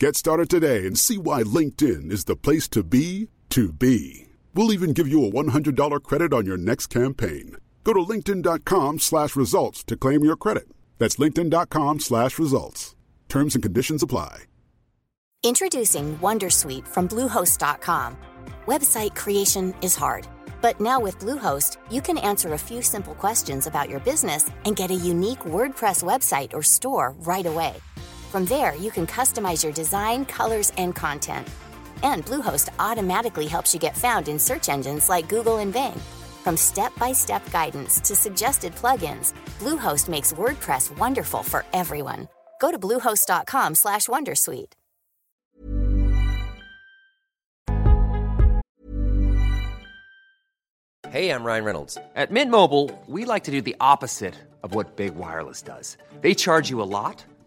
Get started today and see why LinkedIn is the place to be to be. We'll even give you a $100 credit on your next campaign. Go to linkedin.com/results to claim your credit. That's linkedin.com/results. Terms and conditions apply. Introducing WonderSuite from Bluehost.com. Website creation is hard, but now with Bluehost, you can answer a few simple questions about your business and get a unique WordPress website or store right away. From there, you can customize your design, colors, and content. And Bluehost automatically helps you get found in search engines like Google and Bing. From step-by-step guidance to suggested plugins, Bluehost makes WordPress wonderful for everyone. Go to bluehost.com/wondersuite. Hey, I'm Ryan Reynolds. At Mint Mobile, we like to do the opposite of what Big Wireless does. They charge you a lot.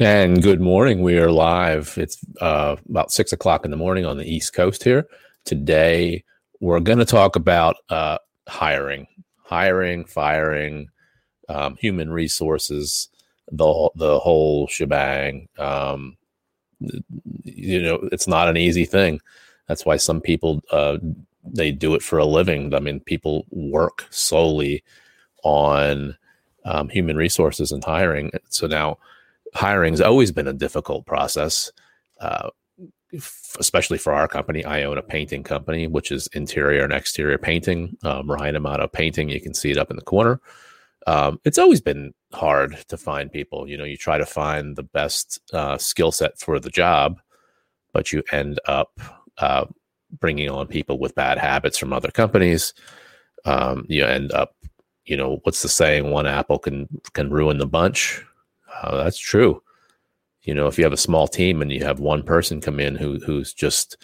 And good morning. We are live. It's about 6 o'clock in the morning on the East Coast here. Today, we're going to talk about hiring, firing, human resources, the whole shebang. It's not an easy thing. That's why some people, they do it for a living. I mean, people work solely on human resources and hiring. So now hiring's always been a difficult process, especially for our company. I own a painting company, which is interior and exterior painting. Ryan Amato Painting, you can see it up in the corner. It's always been hard to find people. You know, you try to find the best skill set for the job, but you end up bringing on people with bad habits from other companies. You end up, you know, what's the saying? One apple can ruin the bunch. That's true. You know, if you have a small team and you have one person come in who's just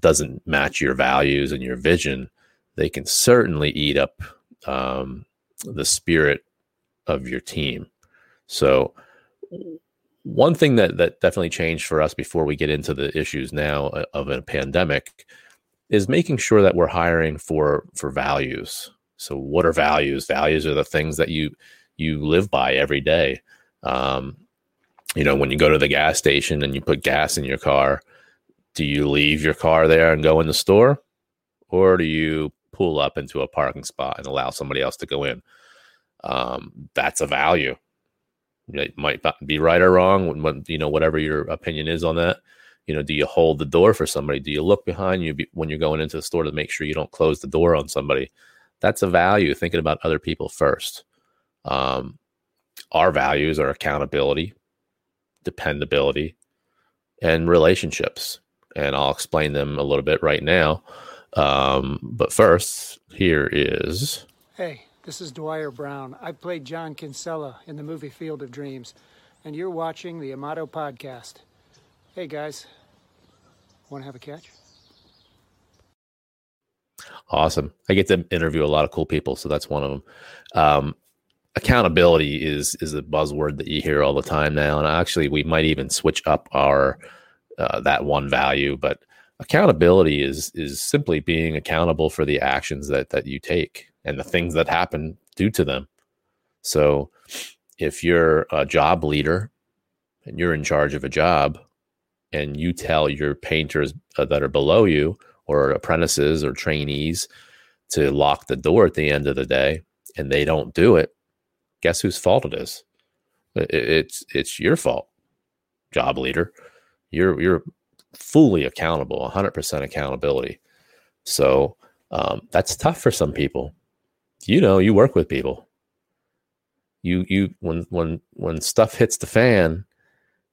doesn't match your values and your vision, they can certainly eat up the spirit of your team. So one thing that definitely changed for us before we get into the issues now of a pandemic is making sure that we're hiring for values. So what are values? Values are the things that you live by every day. You know, when you go to the gas station and you put gas in your car, do you leave your car there and go in the store? Or do you pull up into a parking spot and allow somebody else to go in? That's a value. It might be right or wrong, when, you know, whatever your opinion is on that. You know, do you hold the door for somebody? Do you look behind you when you're going into the store to make sure you don't close the door on somebody? That's a value, thinking about other people first. Our values are accountability, dependability, and relationships. And I'll explain them a little bit right now. But first, here is... Hey, this is Dwyer Brown. I played John Kinsella in the movie Field of Dreams, and you're watching the Amato Podcast. Hey, guys. Want to have a catch? Awesome. I get to interview a lot of cool people, so that's one of them. Accountability is a buzzword that you hear all the time now. And actually, we might even switch up our that one value. But accountability is simply being accountable for the actions that you take and the things that happen due to them. So if you're a job leader and you're in charge of a job and you tell your painters that are below you or apprentices or trainees to lock the door at the end of the day and they don't do it, guess whose fault it is? It's your fault, job leader. You're fully accountable, 100% accountability. So that's tough for some people. You know, you work with people. You when stuff hits the fan,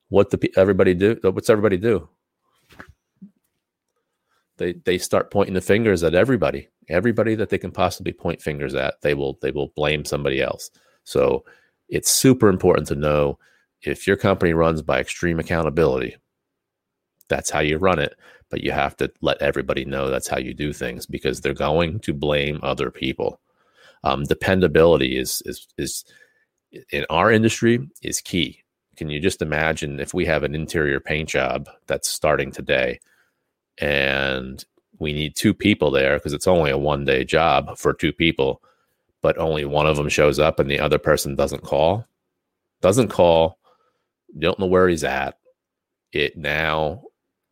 what's everybody do? They start pointing the fingers at everybody. Everybody that they can possibly point fingers at, they will blame somebody else. So it's super important to know if your company runs by extreme accountability, that's how you run it. But you have to let everybody know that's how you do things, because they're going to blame other people. Dependability is in our industry is key. Can you just imagine if we have an interior paint job that's starting today and we need two people there because it's only a one-day job for two people, but only one of them shows up and the other person doesn't call, you don't know where he's at. It now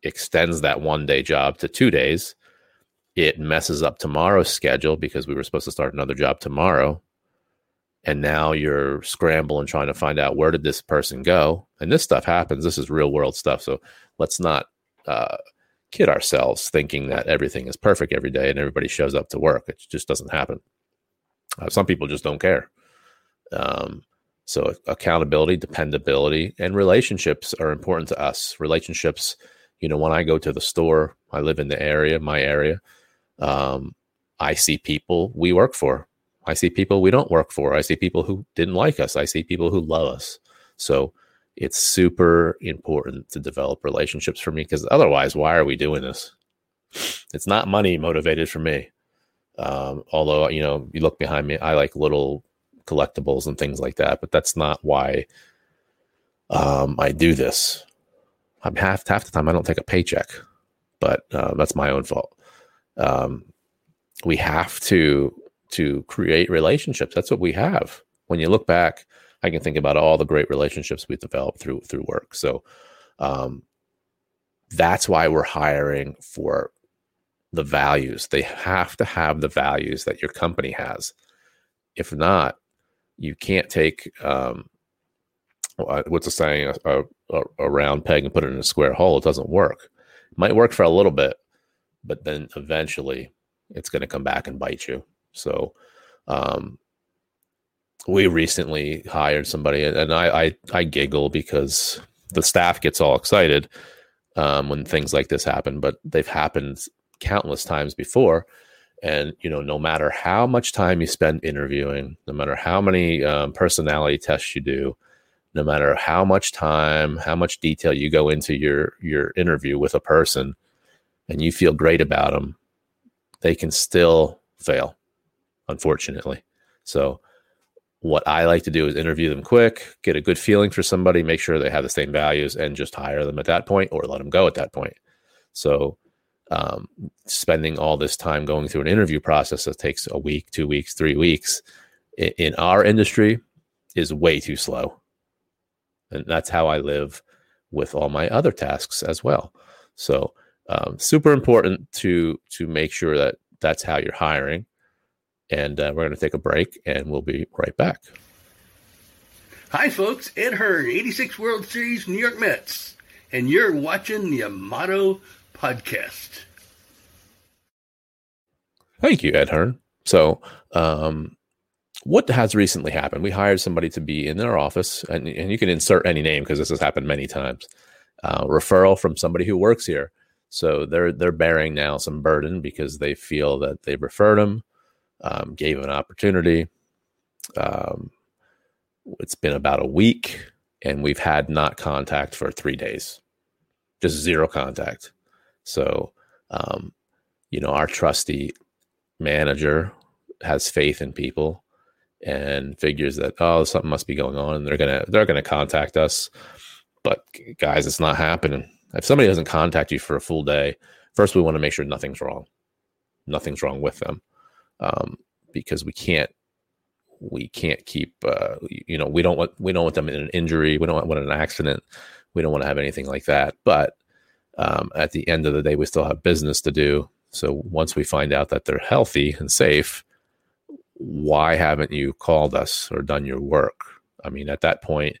extends that one-day job to 2 days. It messes up tomorrow's schedule because we were supposed to start another job tomorrow. And now you're scrambling trying to find out where did this person go? And this stuff happens. This is real-world stuff. So let's not kid ourselves thinking that everything is perfect every day and everybody shows up to work. It just doesn't happen. Some people just don't care. So accountability, dependability, and relationships are important to us. Relationships, you know, when I go to the store, I live in the area, my area. I see people we work for. I see people we don't work for. I see people who didn't like us. I see people who love us. So it's super important to develop relationships for me, because otherwise, why are we doing this? It's not money motivated for me. Although, you know, you look behind me, I like little collectibles and things like that, but that's not why I do this. I'm half the time I don't take a paycheck, but that's my own fault. We have to create relationships. That's what we have. When you look back, I can think about all the great relationships we've developed through work. So that's why we're hiring for the values. They have to have the values that your company has. If not, you can't take what's the saying, a round peg and put it in a square hole. It doesn't work. It might work for a little bit, but then eventually it's going to come back and bite you. So we recently hired somebody, and I giggle because the staff gets all excited when things like this happen, but they've happened countless times before. And, you know, no matter how much time you spend interviewing, no matter how many personality tests you do, no matter how much time, how much detail you go into your interview with a person and you feel great about them, they can still fail, unfortunately. So what I like to do is interview them quick, get a good feeling for somebody, make sure they have the same values, and just hire them at that point or let them go at that point. So spending all this time going through an interview process that takes a week, 2 weeks, 3 weeks in our industry is way too slow. And that's how I live with all my other tasks as well. So super important to make sure that that's how you're hiring. And we're going to take a break, and we'll be right back. Hi, folks. Ed Hearn, 86 World Series, New York Mets. And you're watching the Amato Podcast. Thank you, Ed Hearn. So what has recently happened? We hired somebody to be in their office, and you can insert any name because this has happened many times. Referral from somebody who works here. So they're bearing now some burden because they feel that they referred them. Gave an opportunity. It's been about a week, and we've had not contact for 3 days, just zero contact. So, you know, our trusty manager has faith in people and figures that, oh, something must be going on, and they're gonna contact us. But guys, it's not happening. If somebody doesn't contact you for a full day, first we want to make sure nothing's wrong with them. Because we can't keep, you know, we don't want them in an injury. We don't want an accident. We don't want to have anything like that. But at the end of the day, we still have business to do. So once we find out that they're healthy and safe, why haven't you called us or done your work? I mean, at that point,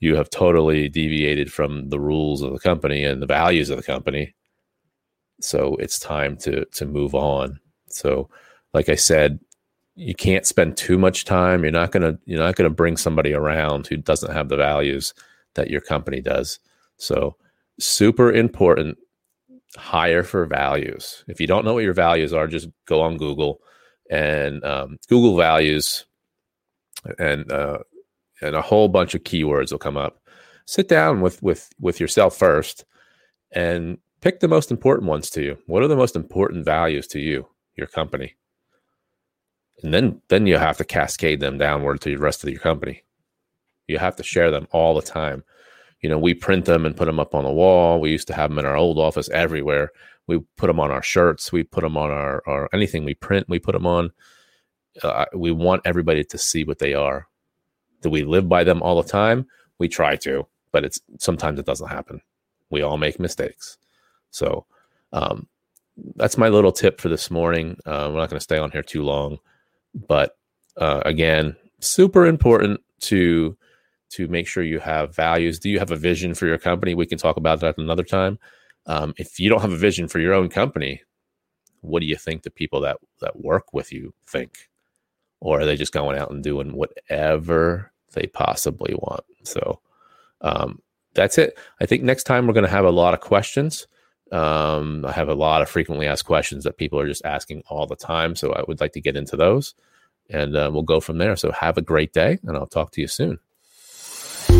you have totally deviated from the rules of the company and the values of the company. So it's time to move on. So, like I said, you can't spend too much time. You're not gonna bring somebody around who doesn't have the values that your company does. So super important, hire for values. If you don't know what your values are, just go on Google and Google values, and a whole bunch of keywords will come up. Sit down with yourself first and pick the most important ones to you. What are the most important values to you, your company? And then you have to cascade them downward to the rest of your company. You have to share them all the time. You know, we print them and put them up on the wall. We used to have them in our old office everywhere. We put them on our shirts. We put them on our anything we print, we put them on. We want everybody to see what they are. Do we live by them all the time? We try to, but sometimes it doesn't happen. We all make mistakes. So that's my little tip for this morning. We're not going to stay on here too long. But again, super important to make sure you have values. Do you have a vision for your company? We can talk about that another time. If you don't have a vision for your own company, what do you think the people that work with you think? Or are they just going out and doing whatever they possibly want? So that's it. I think next time we're going to have a lot of questions. I have a lot of frequently asked questions that people are just asking all the time. So I would like to get into those, and we'll go from there. So have a great day, and I'll talk to you soon.